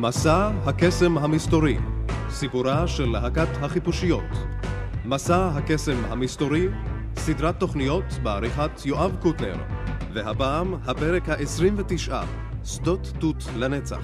מסע הקסם המסתורי, סיפורה של להקת החיפושיות. מסע הקסם המסתורי, סדרת תוכניות בעריכת יואב קוטנר, והפעם הפרק ה-29, שדות תות לנצח.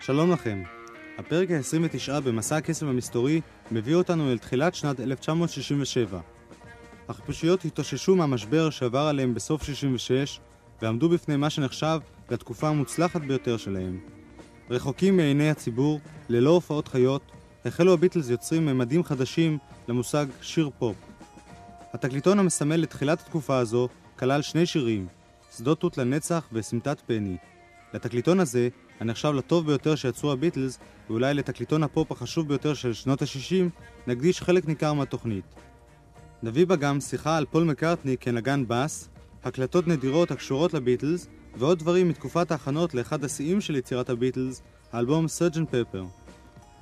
שלום לכם. הפרק ה-29 במסע הקסם המסתורי מביא אותנו אל תחילת שנת 1967. החיפושיות התאוששו מהמשבר שעבר עליהם בסוף 66 ועמדו בפני מה שנחשב לתקופה המוצלחת ביותר שלהם. רחוקים מעיני הציבור, ללא הופעות חיות, החלו הביטלס יוצרים ממדים חדשים למושג שיר פופ. התקליטון המסמל לתחילת התקופה הזו כלל שני שירים, שדות תות לנצח וסמטת פני. לתקליטון הזה, הנחשב לטוב ביותר שיצרו הביטלס, ואולי לתקליטון הפופ החשוב ביותר של שנות ה-60, נקדיש חלק ניכר מהתוכנית. נביא בה גם שיחה על פול מקארטני כנגן בס, הקלטות נדירות הקשורות לביטלס, ועוד דברים מתקופת ההכנות לאחד השיאים של יצירת הביטלס, האלבום סרג'נט פפר.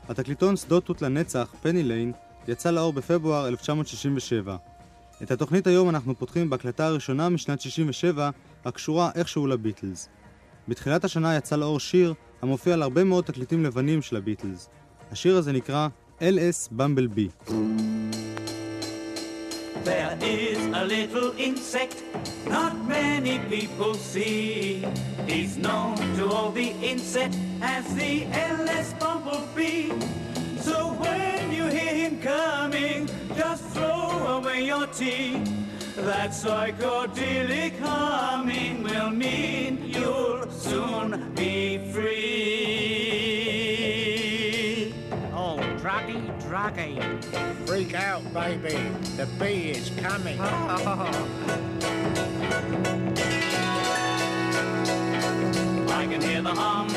התקליטון שדות תות לנצח, פני ליין, יצא לאור בפברואר 1967. את התוכנית היום אנחנו פותחים בהקלטה הראשונה משנת 67, הקשורה איכשהו לביטלס. בתחילת השנה יצא לאור שיר המופיע על הרבה מאוד תקליטים לבנים של הביטלס. השיר הזה נקרא LS Bumblebee. There is a little insect not many people see. He's known to all the insect as the LS Bumblebee. So when you hear him coming, just throw away your tea. That psychedelic humming will mean you'll soon be free. Oh, druggy, druggy. Freak out, baby. The bee is coming. I can hear the hum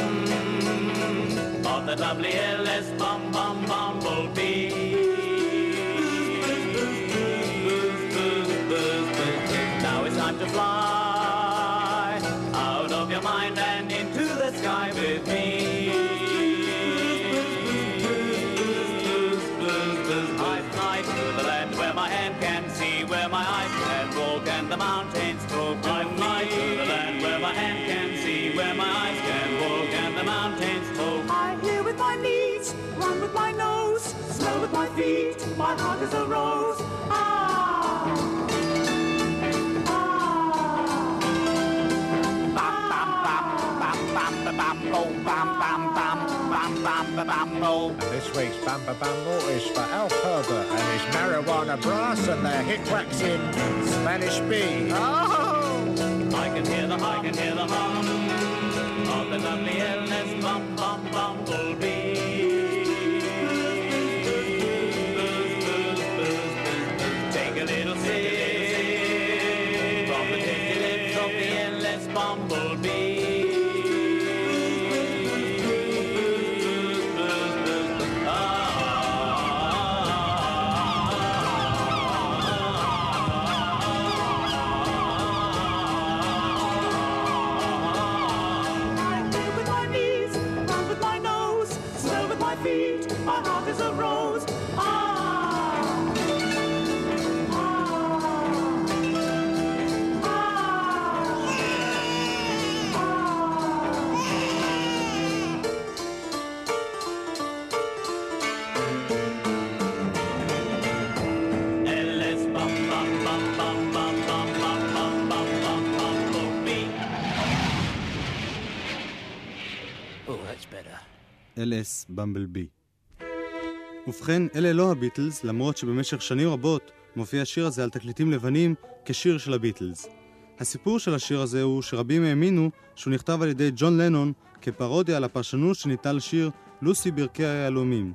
of the lovely LS bum bum bumblebee. To fly out of your mind and into the sky with me. I fly to the land where my hand can see, where my eyes can walk, and the mountains talk with me. I fly to the land where my hand can see, where my eyes can walk, and the mountains talk. I hear with my knees, run with my nose, smell with my feet, my heart is a rose. And this week's Bamba Bumble is for Al Herbert and his marijuana brass and their hit waxing Spanish bee. Oh! I can hear the hum of the lovely LS bum bum bumblebee. Take a little sip from the tickets of the LS bumblebee. LS Bumblebee. ובכן, אלה לא הביטלס, למרות שבמשך שנים רבות מופיע השיר הזה על תקליטים לבנים כשיר של הביטלס. הסיפור של השיר הזה הוא שרבים האמינו שהוא נכתב על ידי ג'ון לנון כפרודיה על הפרשנות שניתן לשיר לוסי ברקי היהלומים.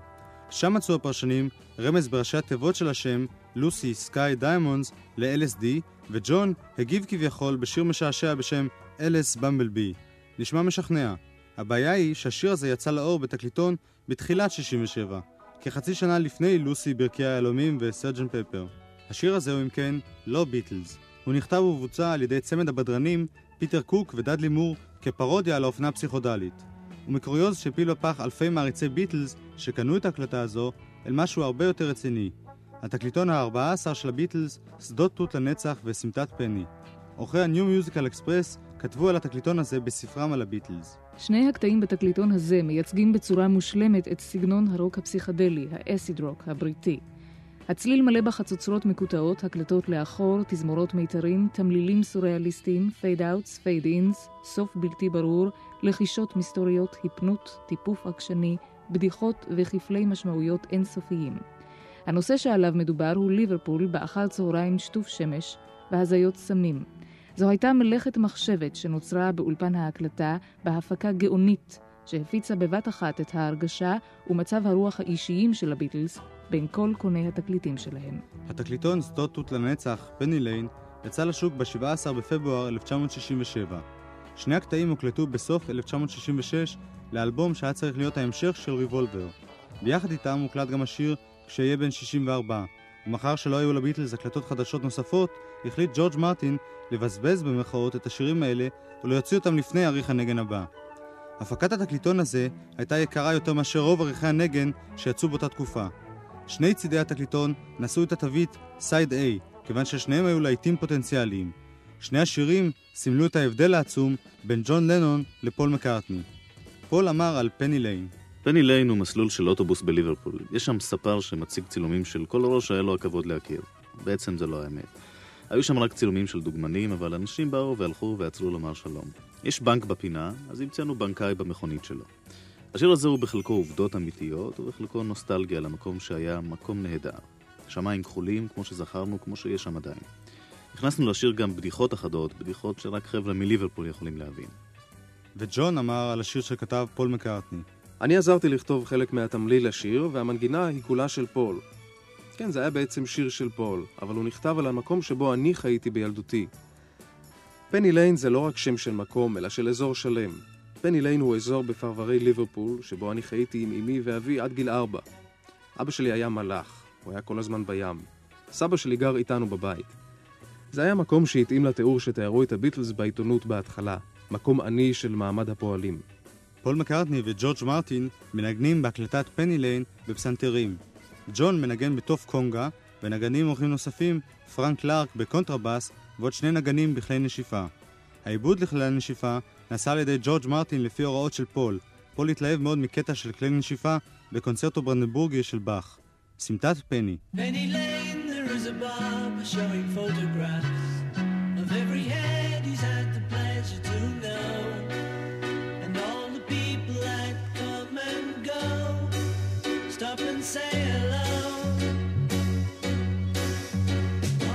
שם מצאו הפרשנים רמז בראשי התיבות של השם לוסי סקאי דיימונדס ל-LSD, וג'ון הגיב כביכול בשיר משעשע בשם LS Bumblebee. נשמע משכנע. הבעיה היא שהשיר הזה יצא לאור בתקליטון בתחילת 67, כחצי שנה לפני לוסי ברקי היהלומים וסרג'ן פפר. השיר הזה הוא אם כן לא ביטלס. הוא נכתב ובוצע על ידי צמד הבדרנים פיטר קוק ודדלי מור כפרודיה על האופנה הפסיכודלית. ומקוריוז שפיל בפח אלפי מעריצי ביטלס שקנו את ההקלטה הזו אל משהו הרבה יותר רציני. התקליטון ה-14 של הביטלס, שדות תות לנצח וסמטת פני. עורכי הניו מיוזיקל אקספרס כתבו על התקליטון הזה בספרם על הביטלס. שני הקטעים בתקליטון הזה מייצגים בצורה מושלמת את סגנון הרוק הפסיכדלי, האסיד רוק הבריטי. הצליל מלא בחצוצרות מקוטעות, הקלטות לאחור, תזמורות מיתרים, תמלילים סוריאליסטיים, פייד-אוטס, פייד-אינס, סוף בלתי ברור, לחישות מיסטוריות, היפנות, טיפוף עקשני, בדיחות וחפלי משמעויות אינסופיים. הנושא שעליו מדובר הוא ליברפול באחר צהריים שטוף שמש והזיות סמים. זו הייתה מלאכת מחשבת שנוצרה באולפן ההקלטה בהפקה גאונית, שהפיצה בבת אחת את ההרגשה ומצב הרוח האישיים של הביטלס בין כל קוני התקליטים שלהם. התקליטון שדות תות לנצח, פני ליין, יצא לשוק ב-17 בפברואר 1967. שני הקטעים הוקלטו בסוף 1966 לאלבום שהיה צריך להיות ההמשך של ריבולבר. ביחד איתם הוקלט גם השיר כשיהיה בן 64. ומחר שלא היו לביטלס הקלטות חדשות נוספות, החליט ג'ורג' מרטין לבזבז במרכאות את השירים האלה ולהוציא אותם לפני עריך הנגן הבא. הפקת התקליטון הזה הייתה יקרה יותר מאשר רוב עריכי הנגן שיצאו באותה תקופה. שני צידי התקליטון נשאו את התווית סייד איי, כיוון ששניהם היו להיטים פוטנציאליים. שני השירים סימלו את ההבדל העצום בין ג'ון לנון לפול מקארטני. פול אמר על פני ליין. פני ליין הוא מסלול של אוטובוס בליברפול. יש שם ספר שמציג צילומים של כל ראש שהיה לו הכבוד להכיר. בעצם זה לא האמת. היו שם רק צילומים של דוגמנים, אבל אנשים באו והלכו ועצרו לומר שלום. יש בנק בפינה, אז המצאנו בנקאי במכונית שלו. השיר הזה הוא בחלקו עובדות אמיתיות, ובחלקו נוסטלגיה למקום שהיה מקום נהדר. שמיים כחולים, כמו שזכרנו, כמו שיש שם עדיין. הכנסנו לשיר גם בדיחות אחדות, בדיחות שרק חבר'ה מליברפול יכולים להבין. וג'ון אמר על השיר שכתב פול מקארטני. אני עזרתי לכתוב חלק מהתמליל לשיר, והמנגינה היא כולה של פול. כן, זה היה בעצם שיר של פול, אבל הוא נכתב על המקום שבו אני חייתי בילדותי. פני ליין זה לא רק שם של מקום, אלא של אזור שלם. פני ליין הוא אזור בפרברי ליברפול, שבו אני חייתי עם אמי ואבי עד גיל 4. אבא שלי היה מלאך, הוא היה כל הזמן בים. סבא שלי גר איתנו בבית. זה היה מקום שהתאים לתיאור שתיארו את הביטלס בעיתונות בהתחלה, מקום עני של מעמד הפועלים. פול מקארטני וג'ורג' מרטין מנגנים בהקלטת פני ליין בפסנתרים. ג'ון מנגן בתוף קונגה, ונגנים אורחים נוספים, פרנק לארק בקונטרבאס, ועוד שני נגנים בכלי נשיפה. העיבוד לכלי הנשיפה נעשה על ידי ג'ורג' מרטין לפי הוראות של פול. פול התלהב מאוד מקטע של כלי נשיפה בקונצרטו ברנדנבורגי של באך. סמטת פני. Penny Lane, there is a bar showing photographs of every head he's had the pleasure to know. And all the people that come and go stop and say hello.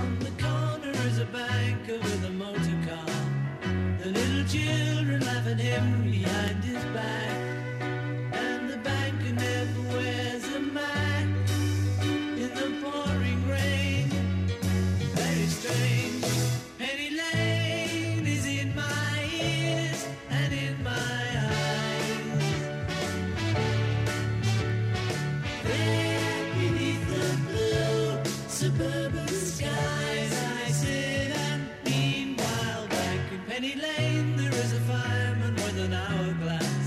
On the corner is a bank with a motor car. The little children laugh at him behind his back. And the banker never wears a mask. In the pouring rain, very strange. Penny Lane is in my ears and in my eyes. There beneath the blue suburban skies I sit and meanwhile back in Penny Lane there is a fireman with an hourglass.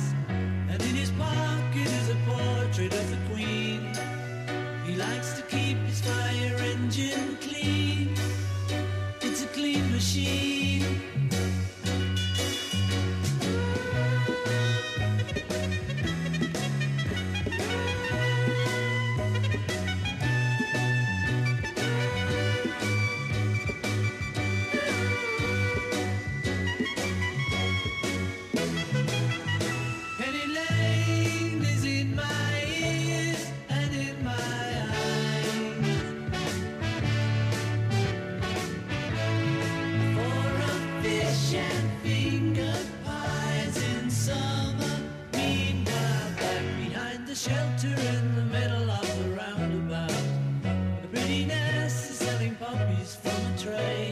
portray.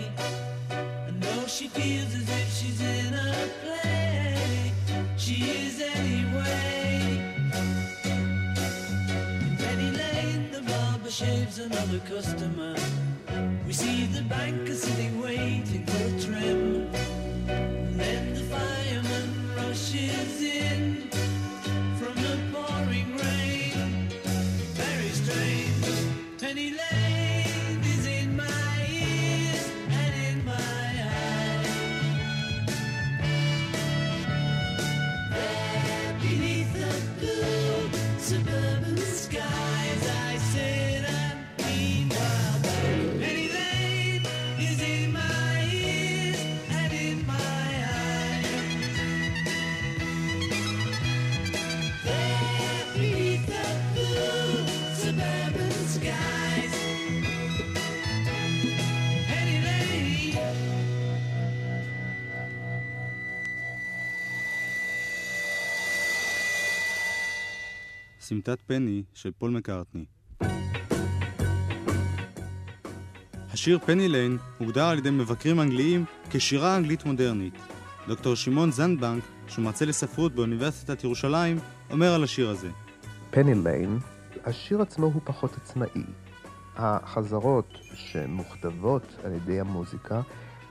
I know she feels as if she's in a play. She is anyway. In Penny Lane, the barber shaves another customer. We see the banker sitting waiting for a trim. And then the fireman rushes in from the pouring rain. Very strange. Penny Lane is in my ears and in my eyes. There beneath the blue suburban skies I sit and dream while Penny Lane is in my ears and in my eyes. There beneath the blue suburban skies. סמטת פני של פול מקארטני. השיר פני ליין הוגדר על ידי מבקרים אנגליים כשירה אנגלית מודרנית. דוקטור שמעון זנדבנק, שהוא מרצה לספרות באוניברסיטת ירושלים, אומר על השיר הזה. פני ליין, השיר עצמו הוא פחות עצמאי. החזרות שמוכתבות על ידי המוזיקה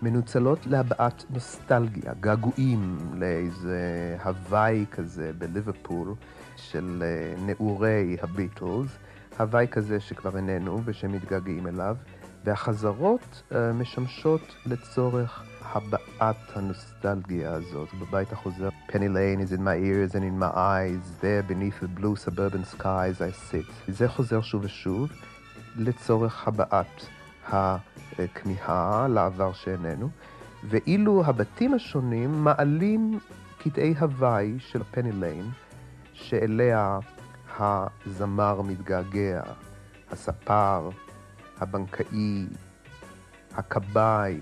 מנוצלות להבעת נוסטלגיה, געגועים לאיזה הוואי כזה בליברפול, של נעורי הביטלס, הוואי כזה שכבר איננו ושמתגעגעים אליו, והחזרות משמשות לצורך הבעת הנוסטלגיה הזאת. בבית החוזר, Penny Lane is in my ears and in my eyes, there beneath the blue suburban skies I sit. זה חוזר שוב ושוב לצורך הבעת הכמיהה לעבר שאיננו, ואילו הבתים השונים מעלים קטעי הוואי של Penny Lane, שאליה הזמר מתגעגע, הספר, הבנקאי, הקבאי,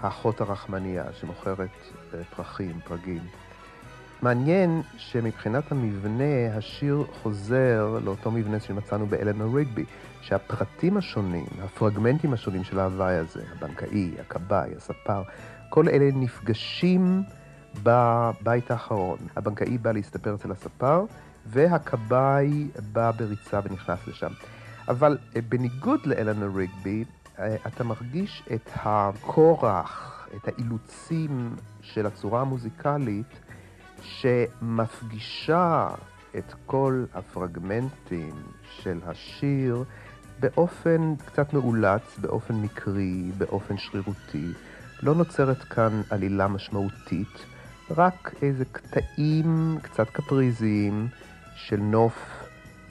האחות הרחמניה שמוכרת פרחים, פרגים. מעניין שמבחינת המבנה השיר חוזר לאותו מבנה שמצאנו באלנור ריגבי, שהפרטים השונים, הפרגמנטים השונים של ההוואי הזה, הבנקאי, הקבאי, הספר, כל אלה נפגשים בבית האחרון. הבנקאי בא להסתפר אצל הספר, והקבאי בא בריצה ונכנס לשם. אבל בניגוד לאלנור ריגבי, אתה מרגיש את הכורח, את האילוצים של הצורה המוזיקלית, שמפגישה את כל הפרגמנטים של השיר באופן קצת מאולץ, באופן מקרי, באופן שרירותי. לא נוצרת כאן עלילה משמעותית, רק איזה קטעים קצת קפריזיים של נוף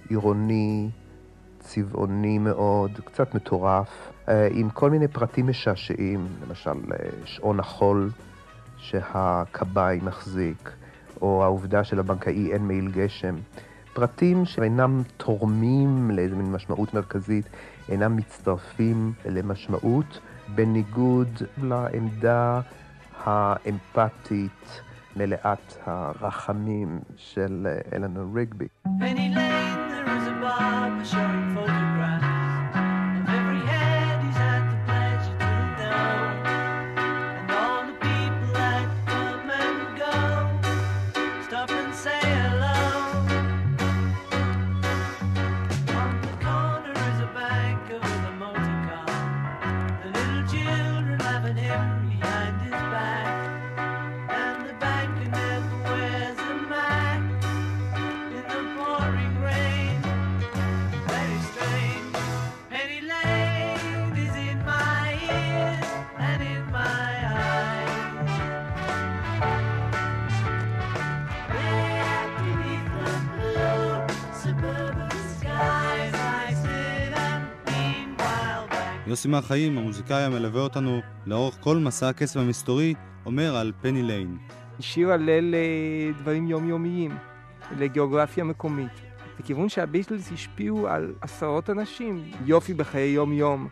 עירוני, צבעוני מאוד, קצת מטורף, עם כל מיני פרטים משעשעים, למשל שעון החול שהקבאי מחזיק, או העובדה של הבנקאי אין מעיל גשם. פרטים שאינם תורמים לאיזה מין משמעות מרכזית, אינם מצטרפים למשמעות, בניגוד לעמדה האמפתית מלאת הרחמים של אלנור ריגבי. Penny Lane, there is a barber showing photographs of every head he's had the pleasure to know, and all the people that come and go stop and say hello. On the corner is a banker with a motor car. The little children laughing him behind his back, and the banker never wears a Mac in the pouring rain. Very strange. Penny Lane is in my ears and in my eyes. There beneath the blue suburban skies I sit and dream while back. יוסי מהחיים, המוזיקאי המלווה אותנו לאורך כל מסע הקסם המסתורי, אומר על פני ליין. שיר עלה לדברים יומיומיים, לגיאוגרפיה מקומית, לכיוון שהביטלס השפיעו על עשרות אנשים, יופי בחיי יום-יום.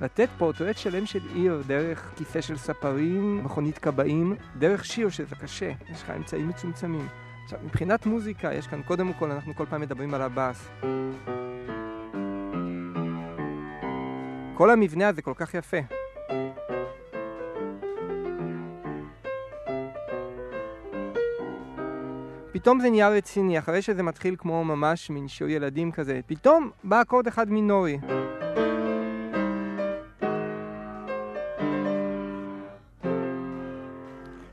לתת פורטרט שלם של עיר דרך כיסא של ספרים, מכונית קבעים, דרך שיר שזה קשה, יש לך אמצעים מצומצמים. עכשיו, מבחינת מוזיקה, יש כאן קודם כל, אנחנו כל פעם מדברים על הבאס. כל המבנה הזה כל כך יפה. פתאום זה נהיה רציני, אחרי שזה מתחיל כמו ממש מין שיר ילדים כזה, פתאום בא אקורד אחד מינורי.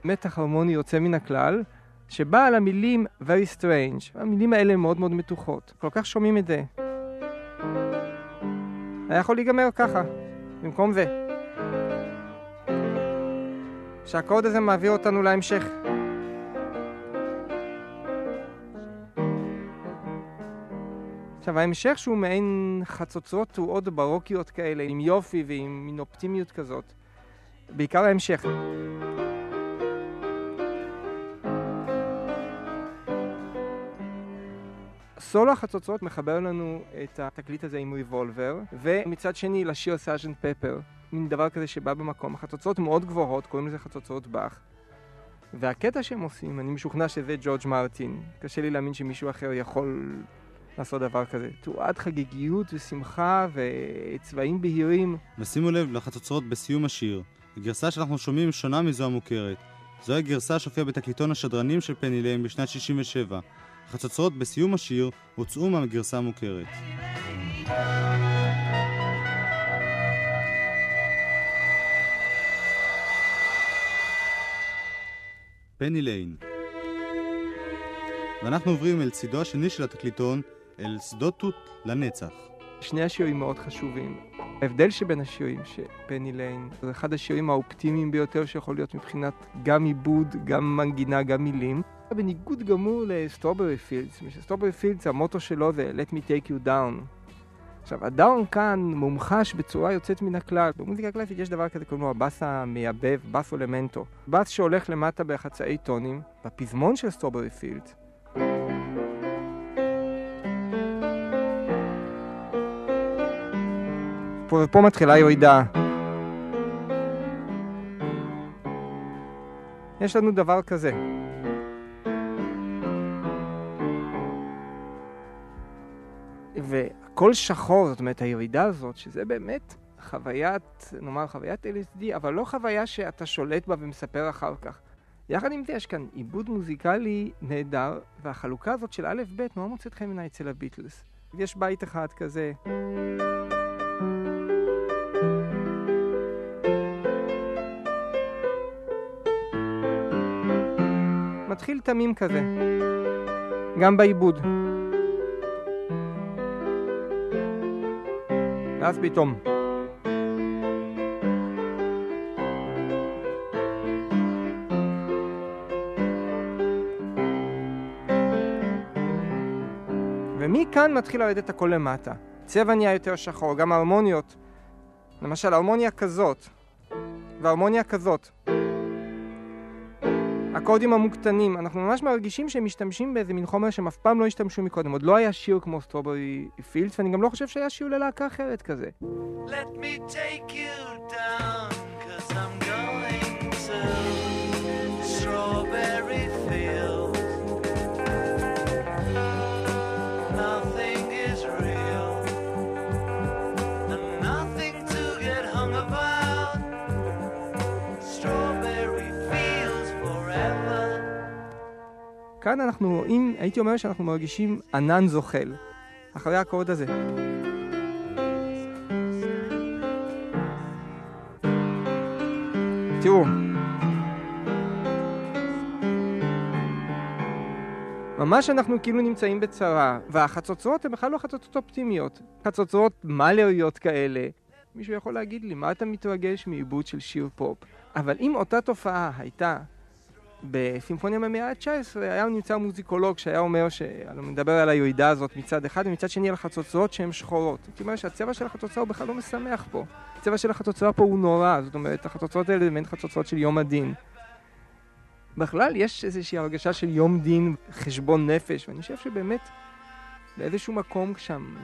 מתח הרמוני יוצא מן הכלל, שבא על המילים Very Strange. המילים האלה מאוד מאוד מתוחות. כל כך שומעים את זה. היה יכול להיגמר ככה, במקום זה. שהאקורד הזה מעביר אותנו להמשך. עכשיו, ההמשך שהוא מעין חצוצרות תרועות ברוקיות כאלה, עם יופי ועם מין אופטימיות כזאת. בעיקר ההמשך. סולו החצוצרות מחבר לנו את התקליט הזה עם ריבולבר, ומצד שני לשיר סארג'נט פפר, מין דבר כזה שבא במקום. החצוצרות מאוד גבוהות, קוראים לזה חצוצרות באך. והקטע שהם עושים, אני משוכנע שזה ג'ורג' מרטין. קשה לי להאמין שמישהו אחר יכול לעשות דבר כזה. תרועת חגיגיות ושמחה וצבעים בהירים. ושימו לב לחצוצרות בסיום השיר. הגרסה שאנחנו שומעים שונה מזו המוכרת. זו הגרסה שהופיעה בתקליטון השדרנים של פני ליין בשנת 67. החצוצרות בסיום השיר הוצאו מהגרסה המוכרת. פני ליין. ואנחנו עוברים אל צידו השני של התקליטון, אל סדוטות לנצח. שני השירים מאוד חשובים. ההבדל שבין השירים שפני ליין זה אחד השירים האופטימיים ביותר שיכול להיות מבחינת גם עיבוד, גם מנגינה, גם מילים. בניגוד גמור לסטרוברי פילדס, שסטרוברי פילדס המוטו שלו זה Let me take you down. עכשיו, הדאון כאן מומחש בצורה יוצאת מן הכלל. במוזיקה קלאסית יש דבר כזה, קוראים לו הבאס המייבב, באס אלמנטו. באס שהולך למטה בחצאי טונים, בפזמון של סטרוברי פילדס. ופה מתחילה ירידה. יש לנו דבר כזה. והכל שחור, זאת אומרת, הירידה הזאת, שזה באמת חוויית, נאמר, חוויית LSD, אבל לא חוויה שאתה שולט בה ומספר אחר כך. יחד עם זה, יש כאן עיבוד מוזיקלי נהדר, והחלוקה הזאת של א' ב' נורא מוצאת חן בעיני אצל הביטלס. יש בית אחד כזה. מתחיל תמים כזה. גם בעיבוד. ואז פתאום. ומכאן מתחיל לרדת הכל למטה. צבע נהיה יותר שחור, גם הרמוניות. למשל, הרמוניה כזאת, והרמוניה כזאת. אקורדים המוקטנים, אנחנו ממש מרגישים שהם משתמשים באיזה מין חומר שהם אף פעם לא השתמשו מקודם. עוד לא היה שיר כמו סטרוברי פילדס, ואני גם לא חושב שהיה שיר ללהקה אחרת כזה. Let me take you down, 'cause I'm going to strawberry fields. Nothing is real, and nothing to get hung about. Strawberry fields forever. כאן אנחנו רואים, הייתי אומר שאנחנו מרגישים ענן זוחל, אחרי האקורד הזה. תראו. ממש אנחנו כאילו נמצאים בצרה, והחצוצרות הן בכלל לא חצוצרות אופטימיות, חצוצרות מלריות כאלה. מישהו יכול להגיד לי, מה אתה מתרגש מעיבוד של שיר פופ? אבל אם אותה תופעה הייתה בסימפוניה במאה ה-19, היה נמצא מוזיקולוג שהיה אומר שאני מדבר על הירידה הזאת מצד אחד, ומצד שני על החצוצרות שהן שחורות. זאת אומרת שהצבע של החצוצרה הוא בכלל לא משמח פה. הצבע של החצוצרה פה הוא נורא, זאת אומרת, החצוצרות האלה הן חצוצרות של יום הדין. בכלל יש איזושהי הרגשה של יום דין, חשבון נפש, ואני חושב שבאמת באיזשהו מקום שם,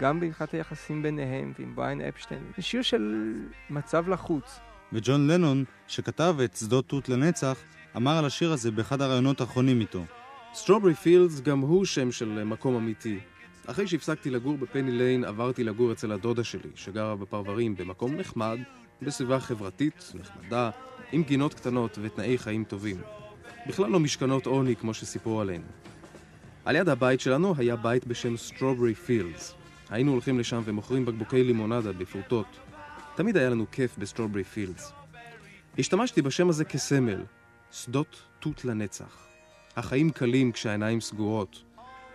גם בהלכת היחסים ביניהם ועם בריין אפשטיין, זה שיר של מצב לחוץ. וג'ון לנון, שכתב את שדות תות לנצח, אמר על השיר הזה באחד הרעיונות האחרונים איתו. סטרוברי פילדס גם הוא שם של מקום אמיתי. אחרי שהפסקתי לגור בפני ליין, עברתי לגור אצל הדודה שלי, שגרה בפרברים במקום נחמד, בסביבה חברתית, נחמדה, עם גינות קטנות ותנאי חיים טובים. בכלל לא משכנות עוני כמו שסיפרו עלינו. על יד הבית שלנו היה בית בשם סטרוברי פילדס. היינו הולכים לשם ומוכרים בקבוקי לימונדה בפרוטות. תמיד היה לנו כיף בסטרוברי פילדס. השתמשתי בשם הזה כסמל, שדות תות לנצח. החיים קלים כשהעיניים סגורות.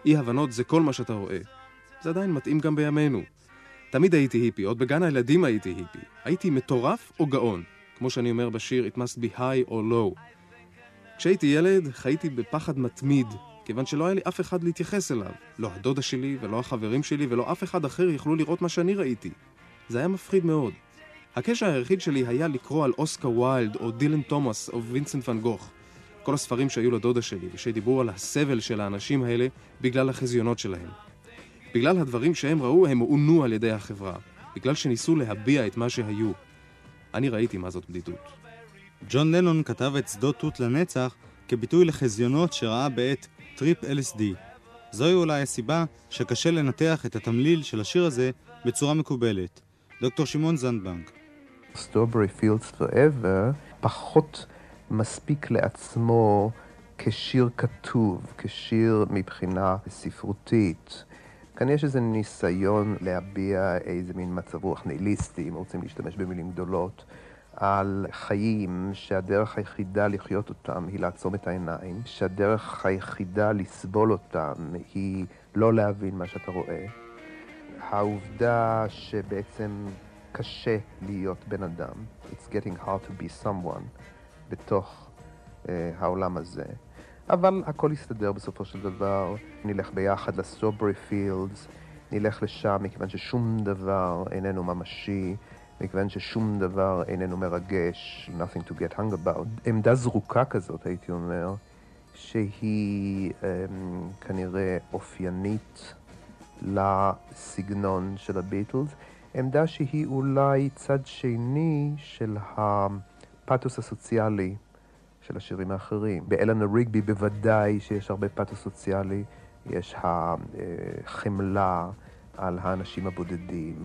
אי הבנות זה כל מה שאתה רואה. זה עדיין מתאים גם בימינו. תמיד הייתי היפי, עוד בגן הילדים הייתי היפי. הייתי מטורף או גאון. כמו שאני אומר בשיר, it must be high or low. כשהייתי ילד, חייתי בפחד מתמיד, כיוון שלא היה לי אף אחד להתייחס אליו. לא הדודה שלי, ולא החברים שלי, ולא אף אחד אחר יכלו לראות מה שאני ראיתי. זה היה מפחיד מאוד. הקשר היחיד שלי היה לקרוא על אוסקר ויילד, או דילן תומאס, או וינסנט ון גוך. כל הספרים שהיו לדודה שלי, ושדיברו על הסבל של האנשים האלה בגלל החזיונות שלהם. בגלל הדברים שהם ראו, הם עונו על ידי החברה. בגלל שניסו להביע את מה שהיו. אני ראיתי מה זאת בדידות. ג'ון לנון כתב את שדות תות לנצח כביטוי לחזיונות שראה בעת טריפ LSD. זוהי אולי הסיבה שקשה לנתח את התמליל של השיר הזה בצורה מקובלת. דוקטור שמעון זנדבנק. Strawberry Fields Forever פחות מספיק לעצמו כשיר כתוב, כשיר מבחינה ספרותית. כאן יש איזה ניסיון להביע איזה מין מצב רוח ניהיליסטי, אם רוצים להשתמש במילים גדולות, על חיים שהדרך היחידה לחיות אותם היא לעצום את העיניים, שהדרך היחידה לסבול אותם היא לא להבין מה שאתה רואה. העובדה שבעצם קשה להיות בן אדם, it's getting hard to be someone, בתוך העולם הזה. אבל הכל יסתדר בסופו של דבר, נלך ביחד לסטרוברי פילדס, נלך לשם מכיוון ששום דבר איננו ממשי, מכיוון ששום דבר איננו מרגש, nothing to get hung about. עמדה זרוקה כזאת, הייתי אומר, שהיא כנראה אופיינית לסגנון של הביטלס, עמדה שהיא אולי צד שני של הפאתוס הסוציאלי, של השירים האחרים. באלנה ריגבי בוודאי שיש הרבה פאתוס סוציאלי, יש החמלה על האנשים הבודדים.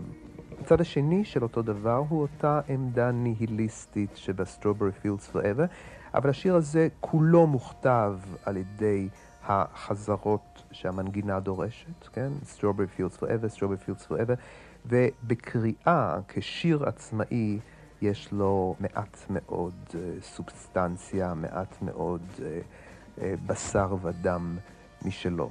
הצד השני של אותו דבר הוא אותה עמדה ניהיליסטית שבסטרוברי פילדס פוראבר, אבל השיר הזה כולו מוכתב על ידי החזרות שהמנגינה דורשת, כן? סטרוברי פילדס פוראבר, סטרוברי פילדס פוראבר, ובקריאה כשיר עצמאי יש לו מעט מאוד סובסטנציה, מעט מאוד בשר ודם משלו.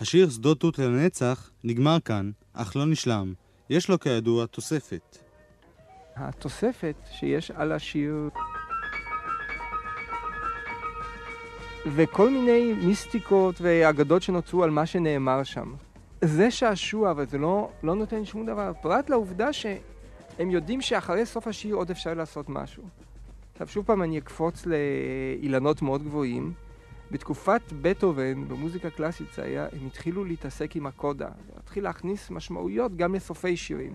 השיר שדות תות לנצח נגמר כאן, אך לא נשלם. יש לו כידוע תוספת. התוספת שיש על השיר וכל מיני מיסטיקות ואגדות שנוצרו על מה שנאמר שם. זה שעשוע, אבל זה לא נותן שום דבר. פרט לעובדה שהם יודעים שאחרי סוף השיר עוד אפשר לעשות משהו. עכשיו שוב פעם אני אקפוץ לאילנות מאוד גבוהים. בתקופת בטהובן, במוזיקה קלאסית זה היה, הם התחילו להתעסק עם הקודה. התחיל להכניס משמעויות גם לסופי שירים.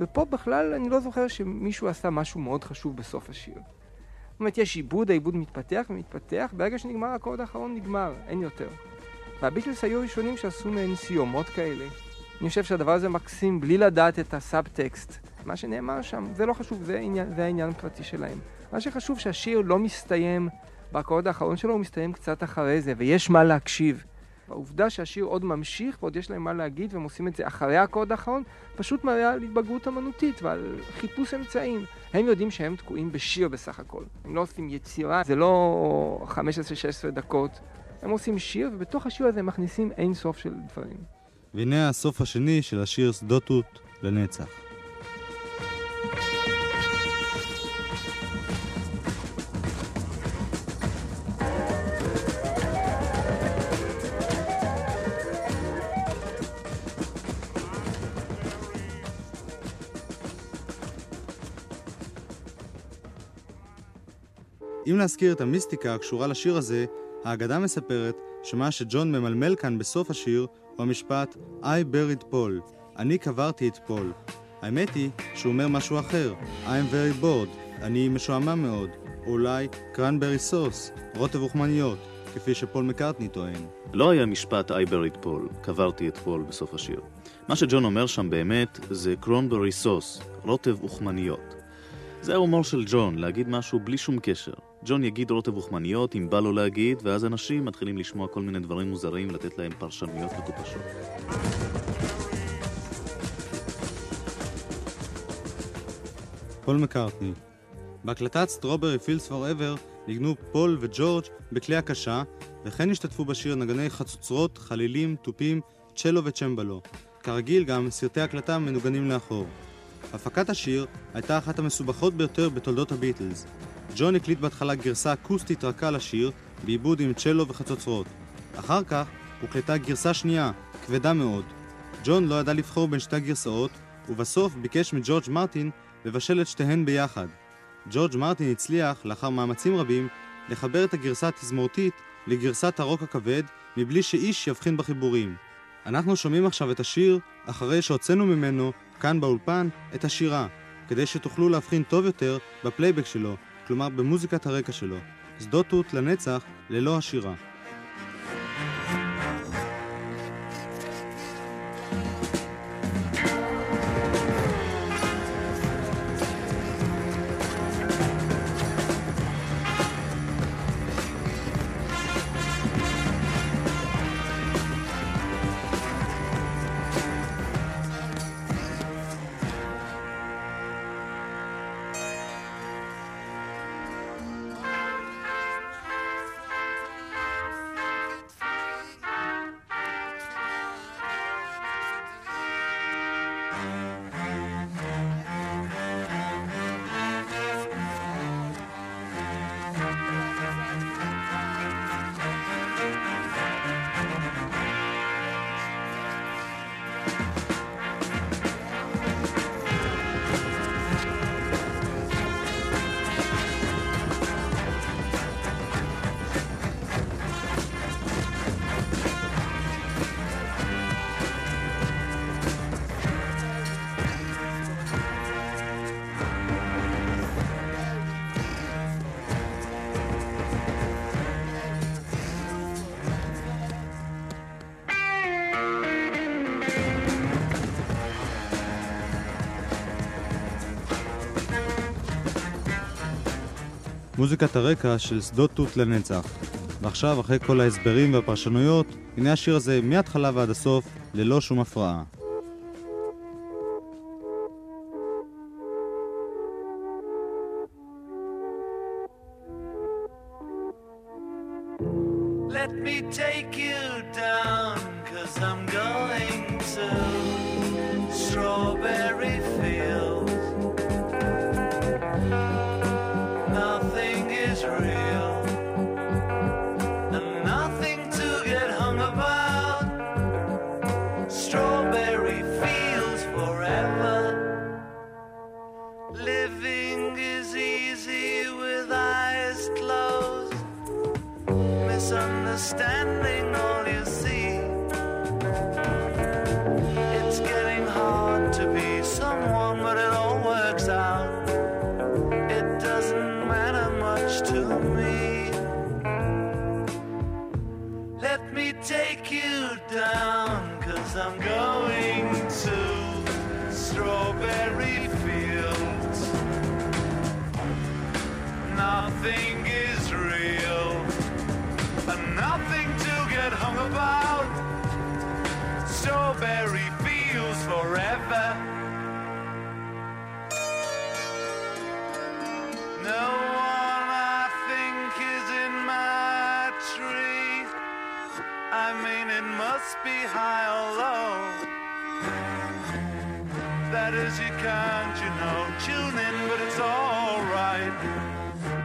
ופה בכלל אני לא זוכר שמישהו עשה משהו מאוד חשוב בסוף השיר. זאת אומרת, יש עיבוד, העיבוד מתפתח ומתפתח, ברגע שנגמר הקורד האחרון נגמר, אין יותר. והביטלס היו ראשונים שעשו מהן סיומות כאלה. אני חושב שהדבר הזה מקסים בלי לדעת את הסאב-טקסט. מה שנאמר שם, זה לא חשוב, זה העניין הפרטי שלהם. מה שחשוב שהשיר לא מסתיים בקורד האחרון שלו, הוא מסתיים קצת אחרי זה, ויש מה להקשיב. העובדה שהשיר עוד ממשיך ועוד יש להם מה להגיד, והם עושים את זה אחרי הקורד האחרון, פשוט מראה על התבגרות אמנותית ועל חיפוש אמצעים. הם יודעים שהם תקועים בשיר בסך הכל. הם לא עושים יצירה, זה לא 15-16 דקות. הם עושים שיר, ובתוך השיר הזה הם מכניסים אין סוף של דברים. והנה הסוף השני של השיר שדות תות לנצח. אם להזכיר את המיסטיקה הקשורה לשיר הזה, האגדה מספרת שמה שג'ון ממלמל כאן בסוף השיר הוא המשפט I buried Paul, אני קברתי את פול. האמת היא שהוא אומר משהו אחר, I'm very bored, אני משועמם מאוד. אולי קרנברי סוס, רוטב רוחמניות, כפי שפול מקארטני טוען. לא היה משפט I buried Paul, קברתי את פול בסוף השיר. מה שג'ון אומר שם באמת זה קרנברי סוס, רוטב רוחמניות. זה ההומור של ג'ון, להגיד משהו בלי שום קשר. ג'ון יגיד רוטב רוחמניות אם בא לו להגיד, ואז אנשים מתחילים לשמוע כל מיני דברים מוזרים, לתת להם פרשנויות מקופשות. פול מקארטני. בהקלטת סטרוברי פילס פור אבר ניגנו פול וג'ורג' בכלי הקשה, וכן השתתפו בשיר נגני חצוצרות, חלילים, טופים, צ'לו וצ'מבלו. כרגיל גם סרטי הקלטה מנוגנים לאחור. הפקת השיר הייתה אחת המסובכות ביותר בתולדות הביטלס. ג'ון הקליט בהתחלה גרסה אקוסטית רכה לשיר, בעיבוד עם צ'לו וחצוצרות. אחר כך הוקלטה גרסה שנייה, כבדה מאוד. ג'ון לא ידע לבחור בין שתי גרסאות, ובסוף ביקש מג'ורג' מרטין לבשל את שתיהן ביחד. ג'ורג' מרטין הצליח, לאחר מאמצים רבים, לחבר את הגרסה התזמורתית לגרסת הרוק הכבד, מבלי שאיש יבחין בחיבורים. אנחנו שומעים עכשיו את השיר, אחרי שהוצאנו ממנו, כאן באולפן, את השירה, כדי שתוכלו להבחין טוב יותר בפלייבק שלו, כלומר במוזיקת הרקע שלו. זדותות לנצח ללא השירה. מוזיקת הרקע של שדות תות לנצח. ועכשיו, אחרי כל ההסברים והפרשנויות, הנה השיר הזה מההתחלה ועד הסוף, ללא שום הפרעה. Let me take you down, 'cause I'm going to strawberry fields. Understanding all you see, it's getting hard to be someone, but it all works out. It doesn't matter much to me. Let me take you down, 'cause I'm going to strawberry fields. Nothing is real, and nothing to get hung about. Strawberry fields forever. No one I think is in my tree. I mean, it must be high or low. That is, you can't, you know, tune in, but it's all right.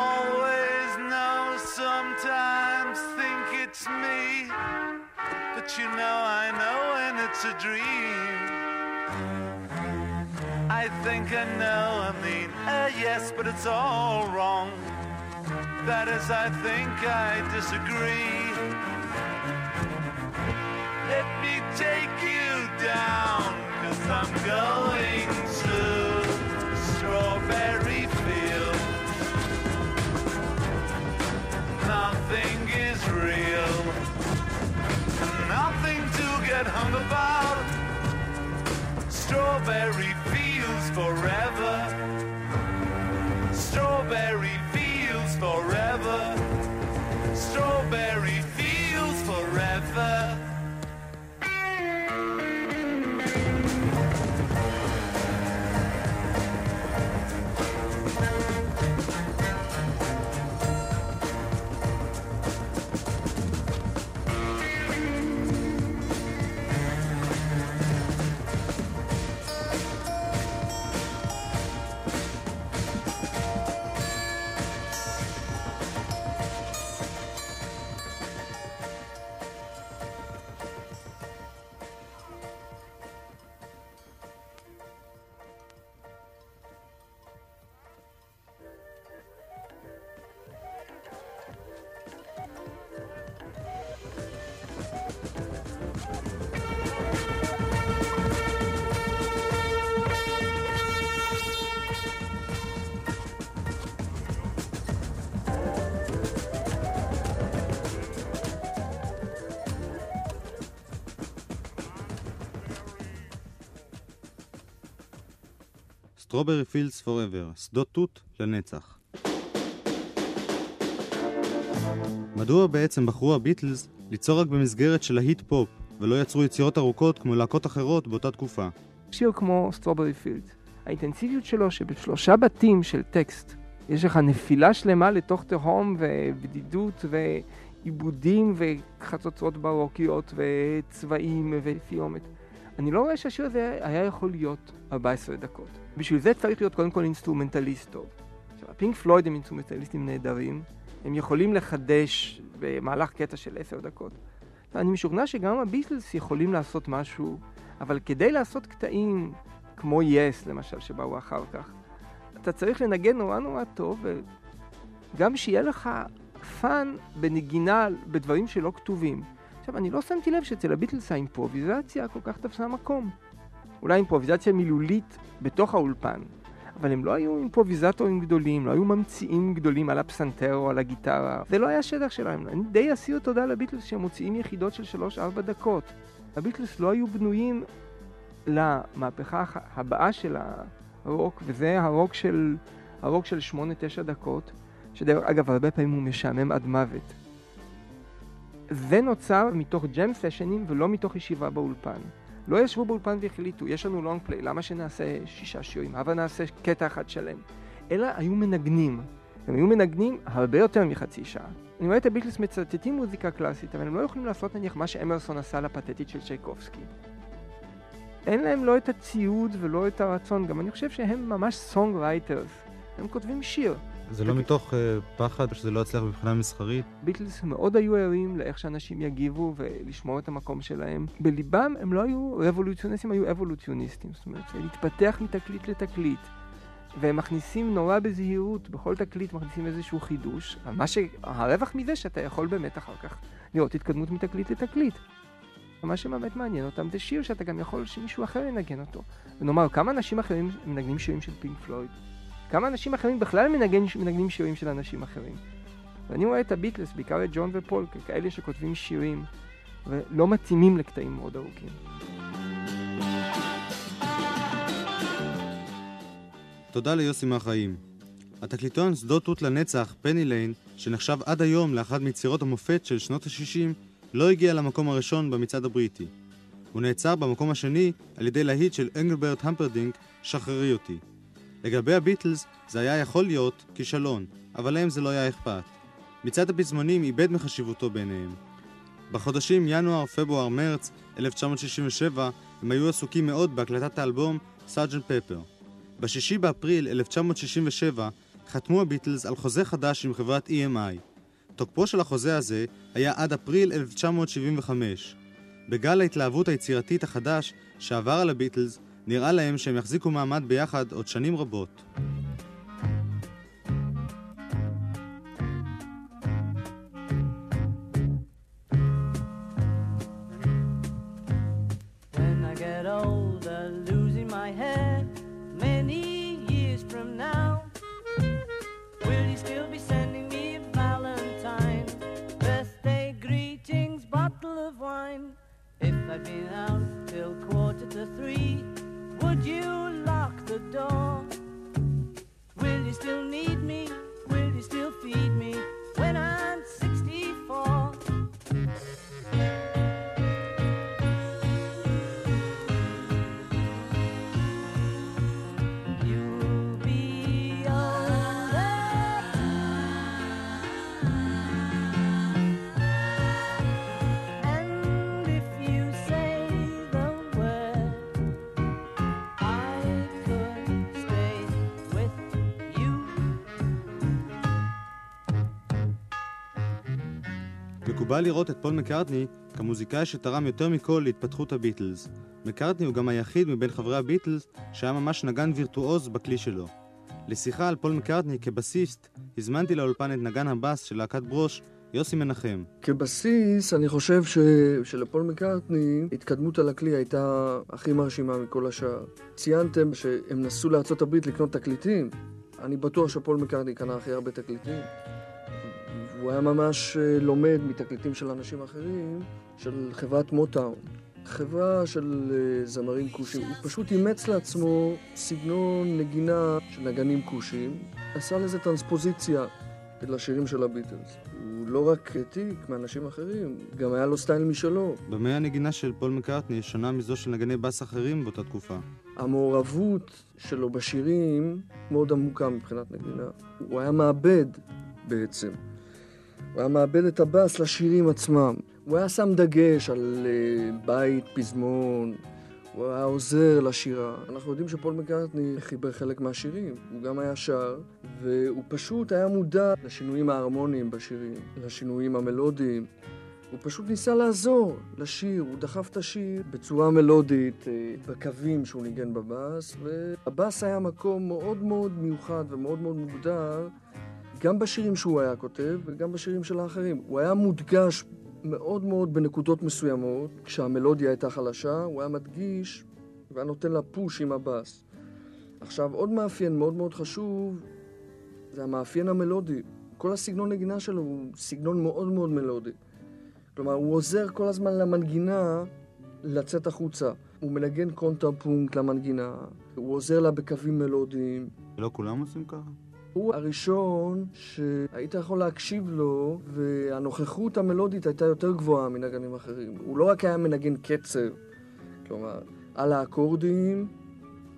Always know, sometimes think it's me, but you know I know when it's a dream. I think I know, I mean, yes, but it's all wrong. That is, I think I disagree. Let me take you down, 'cause I'm going to Strawberry Field. Nothing is real, nothing to get hung about. Strawberry Fields forever, Strawberry Fields forever, Strawberry Fields forever. Strawberry Fields Forever, שדות תות לנצח. מדוע בעצם בחרו הביטלס ליצור רק במסגרת של ההיט פופ, ולא יצרו יצירות ארוכות כמו להקות אחרות באותה תקופה? שיר כמו Strawberry Fields, האינטנסיביות שלו שבשלושה בתים של טקסט יש לך נפילה שלמה לתוך תהום ובדידות ועיבודים וחצוצרות ברוקיות וצבעים ופיומת. אני לא רואה שהשיר הזה היה יכול להיות 14 דקות. בשביל זה צריך להיות קודם כל אינסטרומנטליסט טוב. עכשיו, הפינק פלויד הם אינסטרומנטליסטים נהדרים, הם יכולים לחדש במהלך קטע של 10 דקות. אני משוכנע שגם הביטלס יכולים לעשות משהו, אבל כדי לעשות קטעים כמו יס, למשל, שבאו אחר כך, אתה צריך לנגן נורא טוב, וגם שיהיה לך פן בנגינה בדברים שלא כתובים. עכשיו, אני לא שמתי לב שאצל הביטלס האימפרוביזציה כל כך תפסה מקום. אולי אימפרוביזציה מילולית בתוך האולפן, אבל הם לא היו אימפרוביזטורים גדולים, לא היו ממציאים גדולים על הפסנתר או על הגיטרה. זה לא היה שטח שלהם. אני די אסיר תודה לביטלס שהם מוציאים יחידות של 3-4 דקות. הביטלס לא היו בנויים למהפכה הבאה של הרוק, וזה הרוק של 8-9 דקות, שאגב, הרבה פעמים הוא משעמם עד מוות. זה נוצר מתוך ג'ם סשנים ולא מתוך ישיבה באולפן. לא ישבו באולפן והחליטו, יש לנו לונג פליי, למה שנעשה 6 שירים, אבל נעשה קטע אחד שלם. אלא היו מנגנים. הם היו מנגנים הרבה יותר מ0.5 שעה. אני רואה את הביטלס מצטטים מוזיקה קלאסית, אבל הם לא יכולים לעשות נניח מה שאמרסון עשה לפתטית של צ'ייקובסקי. אין להם לא את הציוד ולא את הרצון, גם אני חושב שהם ממש סונג רייטרס. הם כותבים שיר. זה לא מתוך פחד שזה לא יצליח מבחינה מסחרית. ביטלס מאוד היו ערים לאיך שאנשים יגיבו ולשמור את המקום שלהם. בליבם הם לא היו רבולוציוניסטים, היו אבולוציוניסטים. זאת אומרת, להתפתח מתקליט לתקליט. והם מכניסים נורא בזהירות, בכל תקליט מכניסים איזשהו חידוש. הרווח מזה שאתה יכול באמת אחר כך לראות התקדמות מתקליט לתקליט. מה שבאמת מעניין אותם זה שיר שאתה גם יכול שמישהו אחר ינגן אותו. ונאמר, כמה אנשים אחרים מנגנים שירים של פינק פלויד? כמה אנשים אחרים בכלל מנגנים שירים של אנשים אחרים. ואני רואה את הביטלס, בעיקר את ג'ון ופול, כאלה שכותבים שירים ולא מתאימים לקטעים מאוד ארוכים. תודה ליוסי מהחיים. התקליטון שדות תות לנצח, פני ליין, שנחשב עד היום לאחד מיצירות המופת של שנות ה-60, לא הגיע למקום הראשון במצעד הבריטי. הוא נעצר במקום השני על ידי להיט של אנגלברט המפרדינק, שחררי אותי. לגבי הביטלס זה היה יכול להיות כישלון, אבל להם זה לא היה אכפת. מצעד הפזמונים איבד מחשיבותו ביניהם. בחודשים ינואר, פברואר, מרץ 1967 הם היו עסוקים מאוד בהקלטת האלבום סארג'נט פפר. ב-6 באפריל 1967 חתמו הביטלס על חוזה חדש עם חברת EMI. תוקפו של החוזה הזה היה עד אפריל 1975. בגל ההתלהבות היצירתית החדש שעבר על הביטלס, נראה להם שהם יחזיקו מעמד ביחד עוד שנים רבות. I've been out till 2:45. Would you lock the door? Will you still need me? Will you still feed me when I'm 64? מקובל לראות את פול מקארטני כמוזיקאי שתרם יותר מכל להתפתחות הביטלס. מקארטני הוא גם היחיד מבין חברי הביטלס שהיה ממש נגן וירטואוז בכלי שלו. לשיחה על פול מקארטני כבסיסט, הזמנתי לאולפן את נגן הבאס של להקת ברוש, יוסי מנחם. כבסיס, אני חושב שלפול מקארטני התקדמות על הכלי הייתה הכי מרשימה מכל השאר. ציינתם שהם נסו לארצות הברית לקנות תקליטים. אני בטוח שפול מקארטני קנה הכי הרבה תקליטים. הוא היה ממש לומד מתקליטים של אנשים אחרים, של חברת מוטאון, חברה של זמרים קושים. הוא פשוט אימץ לעצמו סגנון נגינה של נגנים קושים, עשה לזה טרנספוזיציה לשירים של הביטלס. הוא לא רק העתיק מאנשים אחרים, גם היה לו סטייל משלו. במאה הנגינה של פול מקארטני שונה מזו של נגני בס אחרים באותה תקופה. המעורבות שלו בשירים מאוד עמוקה מבחינת נגינה. הוא היה מעבד בעצם. הוא היה מעבד את הבאס לשירים עצמם. הוא היה שם דגש על בית, פזמון, הוא היה עוזר לשירה. אנחנו יודעים שפול מקארטני חיבר חלק מהשירים, הוא גם היה שר, והוא פשוט היה מודע לשינויים ההרמוניים בשירים, לשינויים המלודיים. הוא פשוט ניסה לעזור לשיר, הוא דחף את השיר בצורה מלודית, בקווים שהוא ניגן בבאס, והבאס היה מקום מאוד מאוד מיוחד ומאוד מאוד מוגדר, גם בשירים שהוא היה כותב וגם בשירים של האחרים. הוא היה מודגש מאוד מאוד בנקודות מסוימות. כשהמלודיה הייתה חלשה, הוא היה מדגיש והיה נותן לה פוש עם הבאס. עכשיו, עוד מאפיין מאוד מאוד חשוב, זה המאפיין המלודי. כל הסגנון נגינה שלו הוא סגנון מאוד מאוד מלודי. כלומר, הוא עוזר כל הזמן למנגינה לצאת החוצה. הוא מנגן קונטרפונקט למנגינה, הוא עוזר לה בקווים מלודיים. לא כולם עושים ככה? הוא הראשון שהיית יכול להקשיב לו, והנוכחות המלודית הייתה יותר גבוהה מנגנים אחרים. הוא לא רק היה מנגן קצב, כלומר, על האקורדים,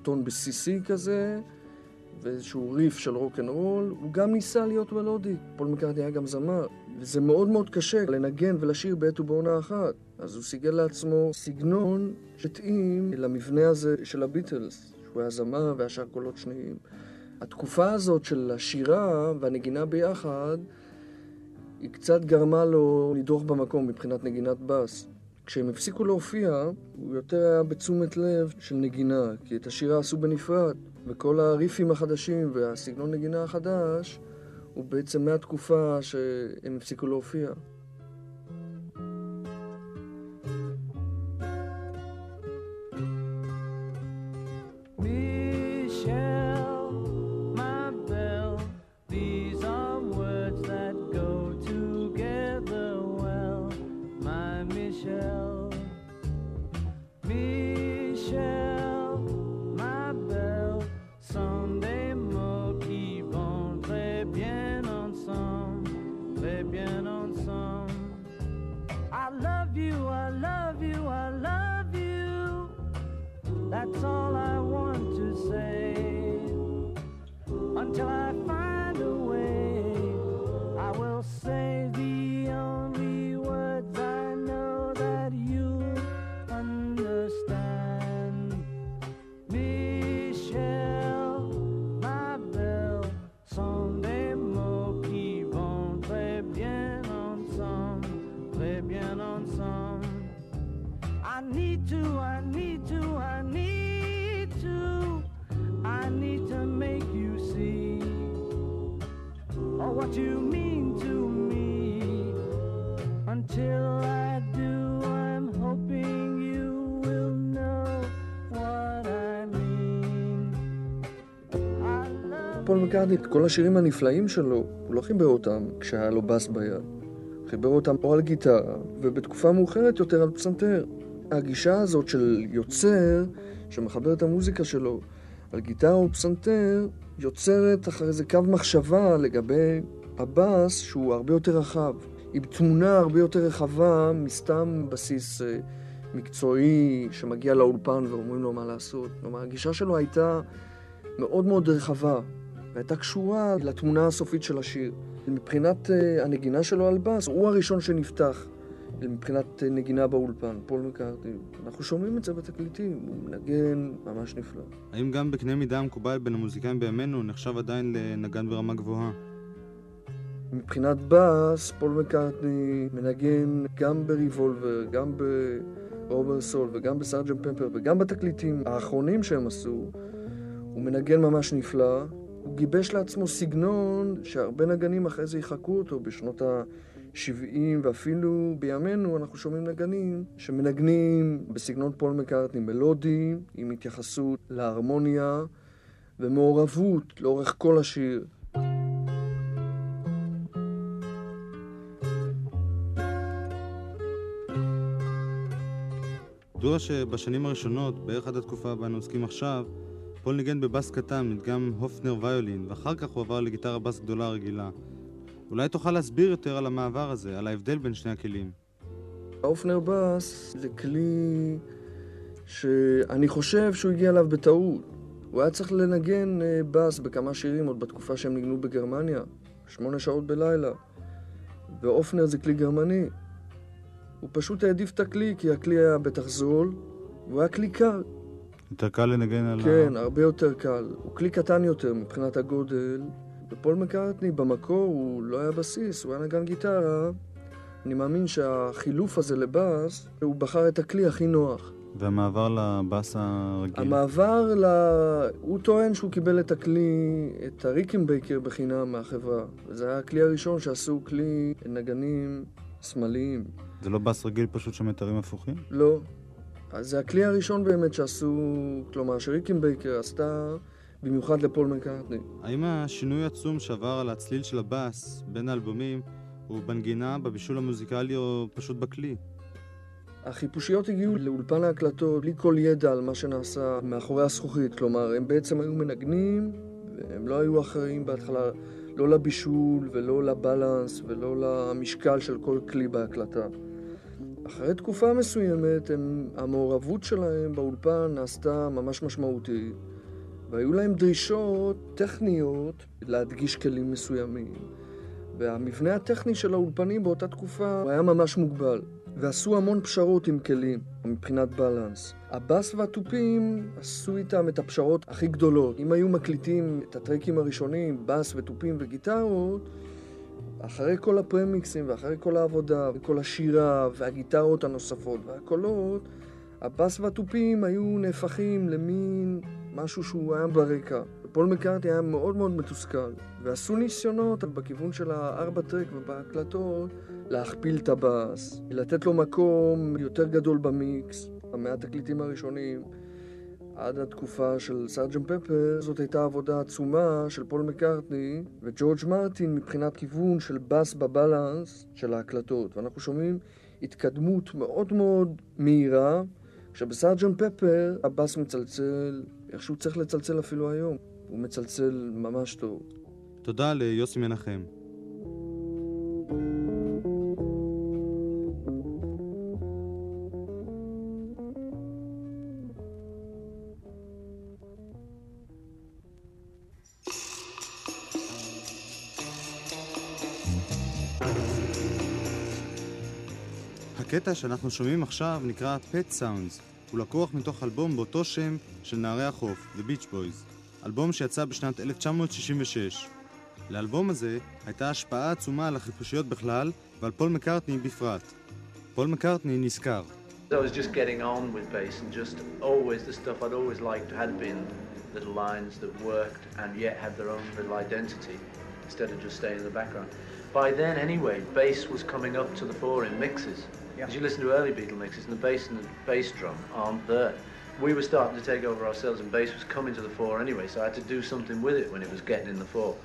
טון בסיסי כזה, ואיזשהו ריף של רוק'נ'רול, הוא גם ניסה להיות מלודי. פול מקארטני היה גם זמר, וזה מאוד מאוד קשה לנגן ולשיר בעת ובעונה אחת. אז הוא סיגל לעצמו סגנון שתאים למבנה הזה של הביטלס, שהוא היה זמר והשאר קולות שניים. התקופה הזאת של השירה והנגינה ביחד היא קצת גרמה לו לדרוך במקום מבחינת נגינת בס. כשהם הפסיקו להופיע, הוא יותר היה בתשומת לב של נגינה, כי את השירה עשו בנפרד, וכל הריפים החדשים והסגנון נגינה החדש הוא בעצם מהתקופה שהם הפסיקו להופיע. Song bien ensemble. I need to, I need to, I need to, I need to make you see, oh, what you mean to me. Until I do, I'm hoping you will know what I mean. פול מקארטני, את כל השירים הנפלאים שלו, הוא לא חיבר אותם כשהיה לו בס ביד. חיבר אותם או על גיטרה, ובתקופה מאוחרת יותר על פסנתר. הגישה הזאת של יוצר, שמחבר את המוזיקה שלו על גיטרה או פסנתר, יוצרת אחרי זה קו מחשבה לגבי הבאס שהוא הרבה יותר רחב, עם תמונה הרבה יותר רחבה מסתם בסיס מקצועי שמגיע לאולפן ואומרים לו מה לעשות. כלומר, הגישה שלו הייתה מאוד מאוד רחבה, והייתה קשורה לתמונה הסופית של השיר. מבחינת הנגינה שלו על בס, הוא הראשון שנפתח מבחינת נגינה באולפן, פול מקארטני. אנחנו שומעים את זה בתקליטים, הוא מנגן ממש נפלא. האם גם בקנה מידה המקובל בין המוזיקאים בימינו נחשב עדיין לנגן ברמה גבוהה? מבחינת בס, פול מקארטני מנגן גם בריבולבר, גם באובר סול וגם בסארג'נט פמפר וגם בתקליטים האחרונים שהם עשו, הוא מנגן ממש נפלא. הוא גיבש לעצמו סגנון שהרבה נגנים אחרי זה יחקו אותו בשנות ה-70, ואפילו בימינו אנחנו שומעים נגנים שמנגנים בסגנון פול מקארטני, מלודי עם התייחסות להרמוניה ומעורבות לאורך כל השיר. ידוע שבשנים הראשונות, בערך עד התקופה בה אנו עוסקים עכשיו, פול ניגן בבס קטן, נדגם הופנר ויולין, ואחר כך הוא עבר לגיטרה בס גדולה רגילה. אולי תוכל להסביר יותר על המעבר הזה, על ההבדל בין שני הכלים. ההופנר בס זה כלי שאני חושב שהוא הגיע אליו בטעות. הוא היה צריך לנגן בס בכמה שירים עוד בתקופה שהם ניגנו בגרמניה, 8 שעות בלילה. והופנר זה כלי גרמני. הוא פשוט העדיף את הכלי, כי הכלי היה בטח זול, והוא היה כלי קר. יותר קל לנגן על... כן, הרבה יותר קל. הוא כלי קטן יותר מבחינת הגודל. ופול מקארטני במקור הוא לא היה בסיס, הוא היה נגן גיטרה. אני מאמין שהחילוף הזה לבאס, הוא בחר את הכלי הכי נוח. והמעבר לבאס הרגיל? המעבר הוא טוען שהוא קיבל את הכלי, את הריקנבייקר בחינם מהחברה. זה היה הכלי הראשון שעשו כלי נגנים שמאליים. זה לא באס רגיל פשוט שמתרים הפוכים? לא. אז זה הכלי הראשון באמת שעשו, כלומר שריקנבייקר עשתה במיוחד לפול מקארטני. האם השינוי עצום שעבר על הצליל של הבאס בין האלבומים הוא בנגינה, בבישול המוזיקלי או פשוט בכלי? החיפושיות הגיעו לאולפן ההקלטות בלי כל ידע על מה שנעשה מאחורי הזכוכית, כלומר הם בעצם היו מנגנים והם לא היו אחראים בהתחלה, לא לבישול ולא לבלנס ולא למשקל של כל כלי בהקלטה. אחרי תקופה מסוימת, המעורבות שלהם באולפן נעשתה ממש משמעותית, והיו להם דרישות טכניות להדגיש כלים מסוימים, והמבנה הטכני של האולפנים באותה תקופה היה ממש מוגבל, ועשו המון פשרות עם כלים מבחינת בלנס. הבאס והטופים עשו איתם את הפשרות הכי גדולות. אם היו מקליטים את הטרקים הראשונים, באס וטופים וגיטרות, אחרי כל הפרמיקסים ואחרי כל העבודה וכל השירה והגיטרות הנוספות והקולות, הבאס והטופים היו נהפכים למין משהו שהוא היה ברקע. פול מקארטני היה מאוד מאוד מתוסכל, ועשו ניסיונות בכיוון של ה4 טרק ובהקלטות להכפיל את הבאס, לתת לו מקום יותר גדול במיקס. מה התקליטים הראשונים עד התקופה של סארג'נט פפר, זאת הייתה עבודה עצומה של פול מקארטני וג'ורג' מרטין מבחינת כיוון של בס בבלנס של ההקלטות, ואנחנו שומעים התקדמות מאוד מאוד מהירה, כשבסארג'נט פפר הבס מצלצל איך שהוא צריך לצלצל אפילו היום, הוא מצלצל ממש טוב. תודה ליוסי מנחם. הקטע שאנחנו שומעים עכשיו נקרא Pet Sounds. הוא לקוח מתוך אלבום באותו שם של נערי החוף, The Beach Boys, אלבום שיצא בשנת 1966. לאלבום הזה הייתה השפעה עצומה על החיפושיות בכלל ועל פול מקארטני בפרט. פול מקארטני נזכר. I was just getting on with bass and just always the stuff I'd always liked had been little lines that worked and yet had their own little identity instead of just staying in the background. By then anyway, bass was coming up to the fore in mixes. Yeah. As you listen to early Beatle mixes and the bass and the bass drum aren't there. We were starting to take over ourselves and bass was coming to the fore anyway, so I had to do something with it when it was getting in the fore.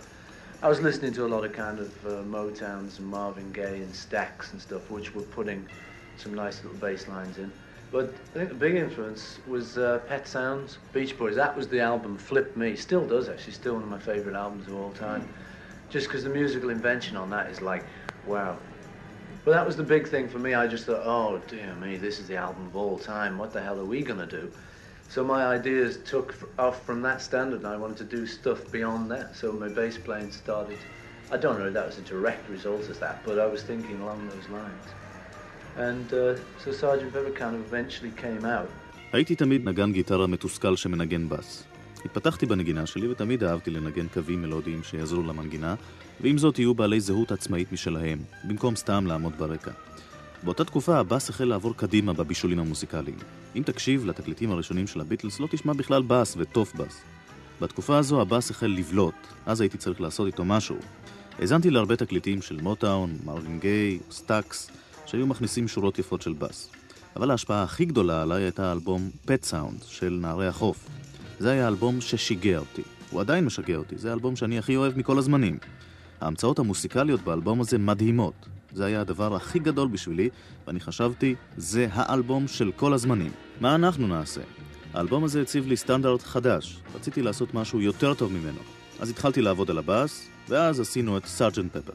I was listening to a lot of kind of Motowns and Marvin Gaye and Stax and stuff which were putting some nice little bass lines in. But I think the big influence was Pet Sounds, Beach Boys. That was the album flipped me. Still does actually, still one of my favourite albums of all time. Just because the musical invention on that is like, wow. But that was the big thing for me. I just thought, oh dear me, this is the album of all time. What the hell are we going to do? So my ideas took off from that standard and I wanted to do stuff beyond that. So my bass playing started, I don't know if that was a direct result of that, but I was thinking along those lines. And so Sgt. Pepper kind of eventually came out. הייתי תמיד נגן גיטרה מתוסכל שמנגן בס. התפתחתי בנגינה שלי ותמיד אהבתי לנגן קווים מלודיים שיעזרו למנגינה, ועם זאת יהיו בעלי זהות עצמאית משלהם, במקום סתם לעמוד ברקע. באותה תקופה הבאס החל לעבור קדימה בבישולים המוזיקליים. אם תקשיב לתקליטים הראשונים של הביטלס לא תשמע בכלל באס וטוף באס. בתקופה הזו הבאס החל לבלוט, אז הייתי צריך לעשות איתו משהו. האזנתי להרבה תקליטים של מוטאון, מרווין גיי, סטאקס, שהיו מכניסים שורות יפות של בס. אבל ההשפעה הכי גדולה עליי הייתה האלבום Pet Sounds של נערי החוף. זה היה האלבום ששיגע אותי. הוא עדיין משגע אותי. זה האלבום שאני הכי אוהב מכל הזמנים. ההמצאות המוסיקליות באלבום הזה מדהימות. זה היה הדבר הכי גדול בשבילי, ואני חשבתי, זה האלבום של כל הזמנים. מה אנחנו נעשה? האלבום הזה הציב לי סטנדרט חדש. רציתי לעשות משהו יותר טוב ממנו. אז התחלתי לעבוד על הבאס, ואז עשינו את סארג'נט פפר.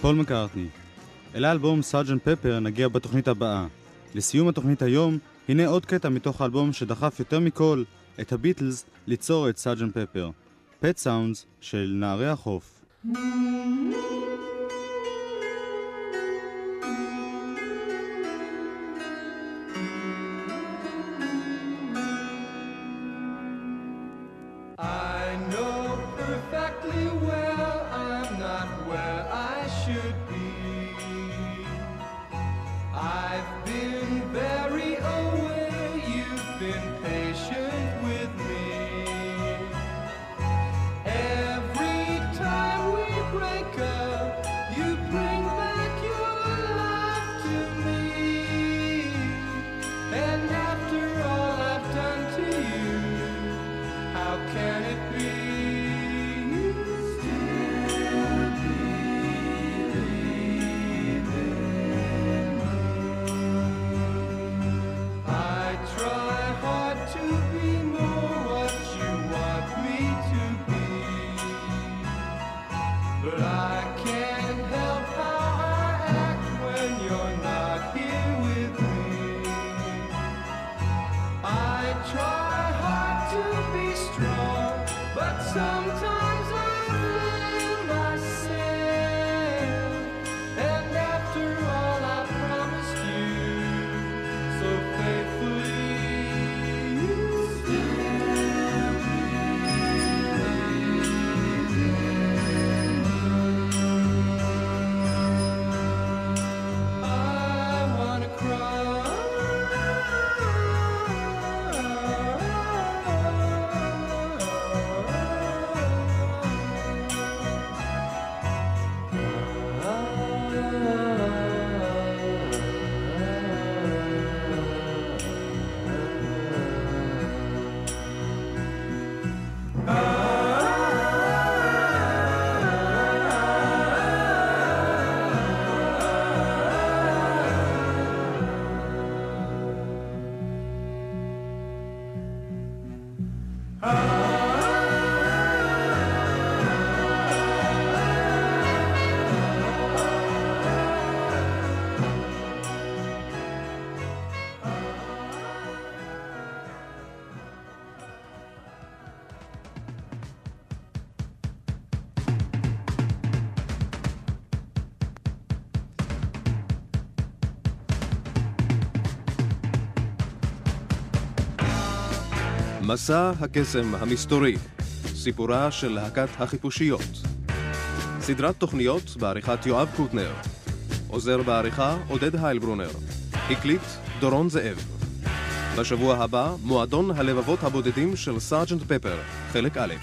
פול מקארטני. אל האלבום סארג'נט פפר נגיע בתוכנית הבאה. לסיום התוכנית היום, הנה עוד קטע מתוך האלבום שדחף יותר מכל את הביטלס ליצור את סארג'נט פפר. פט סאונדס של נערי החוף. מסע הקסם המסתורי, סיפורה של להקת החיפושיות. סדרת תוכניות בעריכת יואב קוטנר. עוזר בעריכה עודד היילברונר. הקליט דורון זאב. בשבוע הבא, מועדון הלבבות הבודדים של סארג'נט פפר, חלק א'.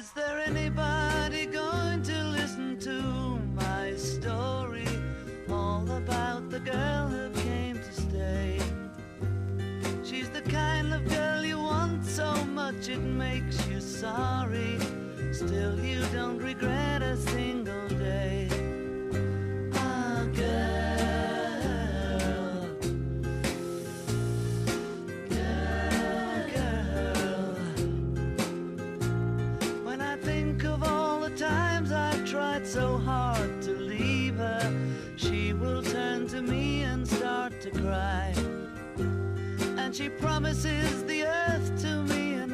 Is there anybody going to listen to my story, all about the girl who came to stay? She's the kind of girl you want so much it makes you sorry, still you don't regret a single day. Ah, so hard to leave her, she will turn to me and start to cry, and she promises the earth to me and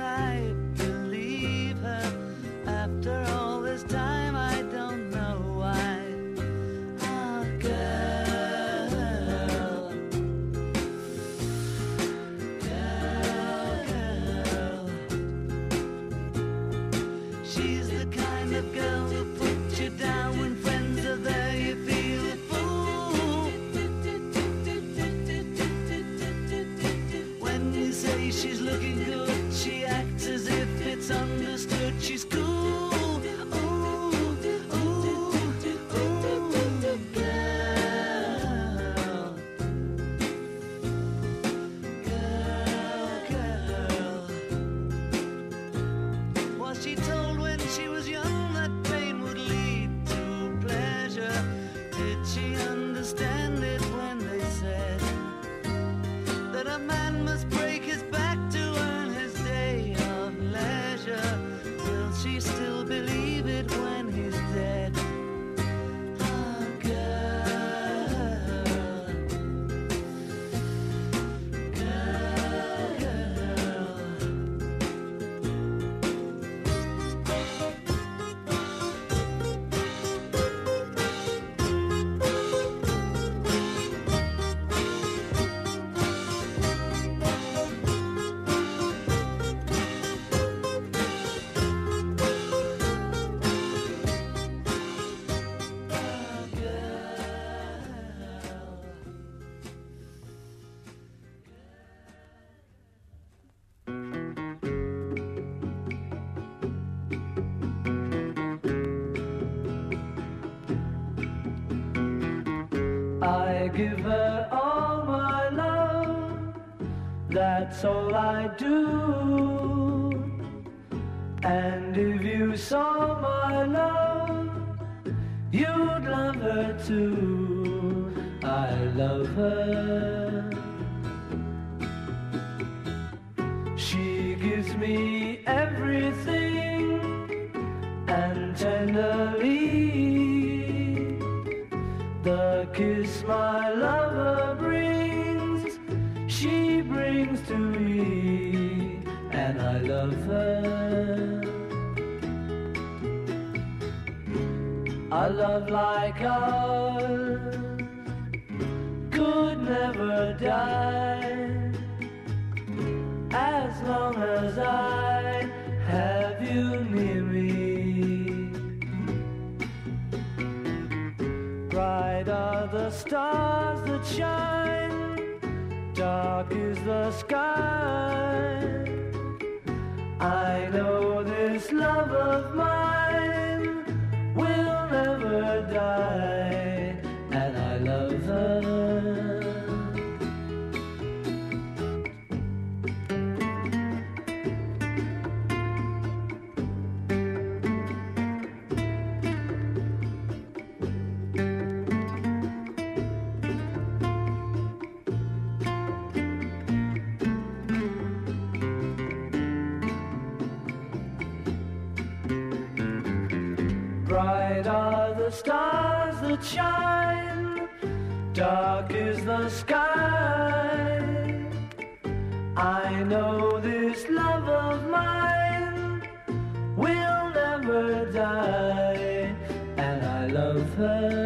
I give her all my love, that's all I do. And if you saw my love, you'd love her too. I love her. She gives me everything and tenderly the kiss my lover brings, she brings to me, and I love her. A love like ours could never die, as long as I have you near me. Bright are the stars that shine, dark is the sky. I know this love of mine will never die, and I love her. Bright are the stars that shine, dark is the sky. I know this love of mine will never die, and I love her.